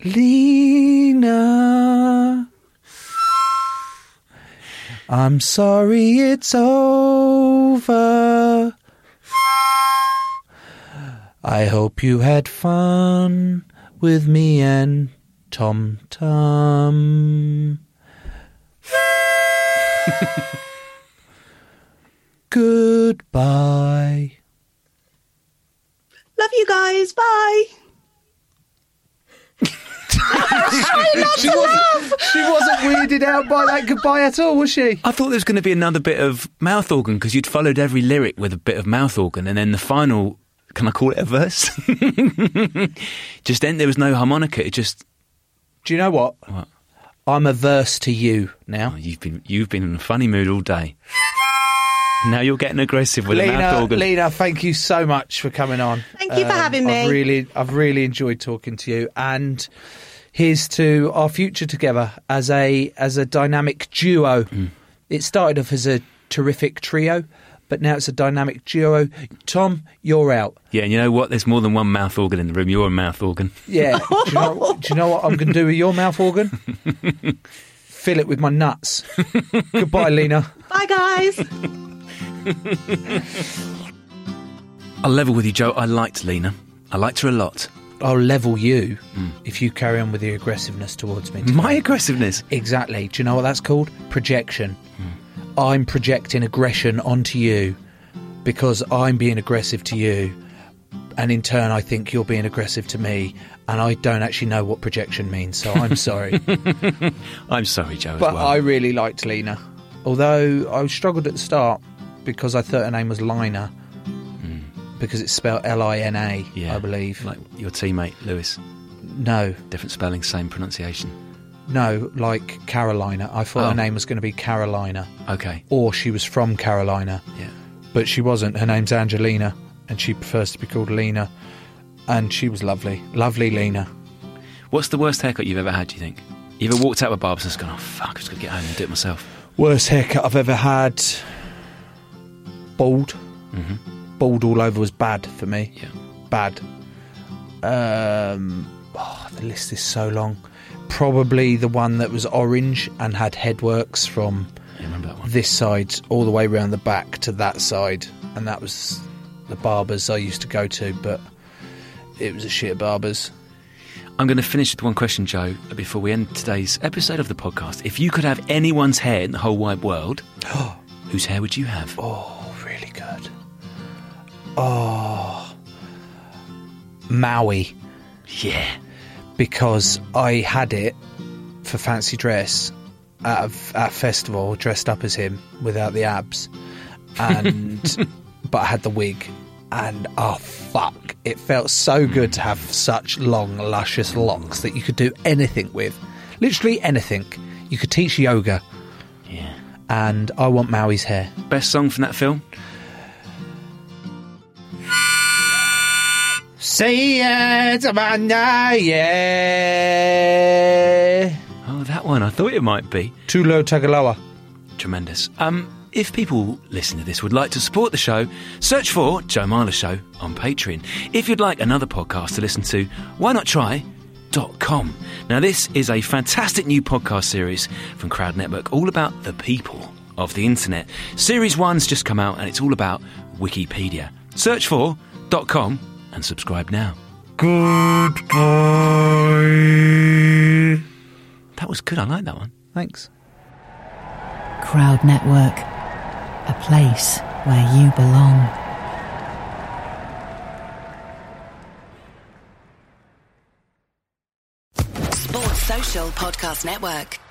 Lena, I'm sorry it's over. I hope you had fun with me and Tom Tom. Goodbye. Love you guys. Bye. She wasn't weirded out by that goodbye at all, was she? I thought there was going to be another bit of mouth organ, because you'd followed every lyric with a bit of mouth organ, and then the final, can I call it a verse? Just then there was no harmonica. It just. Do you know what? What? I'm averse to you now. Oh, you've been in a funny mood all day. Now you're getting aggressive with a mouth organ. Lena, thank you so much for coming on. Thank you for having me. I've really enjoyed talking to you. And here's to our future together as a dynamic duo. Mm. It started off as a terrific trio, but now it's a dynamic duo. Tom, you're out. Yeah, and you know what? There's more than one mouth organ in the room. You're a mouth organ. Yeah. Do you know what I'm going to do with your mouth organ? Fill it with my nuts. Goodbye, Lena. Bye, guys. I'll level with you, Joe. I liked Lena. I liked her a lot. I'll level you if you carry on with your aggressiveness towards me. My aggressiveness? Exactly. Do you know what that's called? Projection. I'm projecting aggression onto you because I'm being aggressive to you, and in turn I think you're being aggressive to me, and I don't actually know what projection means, so I'm sorry. I'm sorry, Joe, but as well. I really liked Lena, although I struggled at the start because I thought her name was Lina, because it's spelled L-I-N-A, I believe. Like your teammate, Lewis? No. Different spelling, same pronunciation. No, like Carolina. I thought her name was going to be Carolina. Okay. Or she was from Carolina. Yeah. But she wasn't. Her name's Angelina, and she prefers to be called Lena. And she was lovely. Lovely Lena. What's the worst haircut you've ever had, do you think? You ever walked out with barbers and just gone, oh, fuck, I'm just going to get home and do it myself? Worst haircut I've ever had. Bald. Mm-hmm. Bald all over was bad for me. Yeah. Bad. The list is so long. Probably the one that was orange and had headworks from this side all the way around the back to that side, and that was the barbers I used to go to, but it was a shit barbers. I'm going to finish with one question, Joe, before we end today's episode of the podcast. If you could have anyone's hair in the whole wide world, whose hair would you have? Oh, really good. Oh, Maui. Yeah. Because I had it for fancy dress at a festival, dressed up as him without the abs, and but I had the wig, and oh fuck, it felt so good to have such long, luscious locks that you could do anything with, literally anything. You could teach yoga. Yeah. And I want Maui's hair. Best song from that film? Say it about now, yeah. Oh, that one. I thought it might be. Tulo Tagaloa. Tremendous. If people listening to this would like to support the show, search for Joe Marler Show on Patreon. If you'd like another podcast to listen to, why not try... .com. Now, this is a fantastic new podcast series from Crowd Network, all about the people of the internet. Series 1's just come out, and it's all about Wikipedia. Search for .com and subscribe now. Goodbye. That was good. I like that one. Thanks. Crowd Network, a place where you belong. Podcast Network.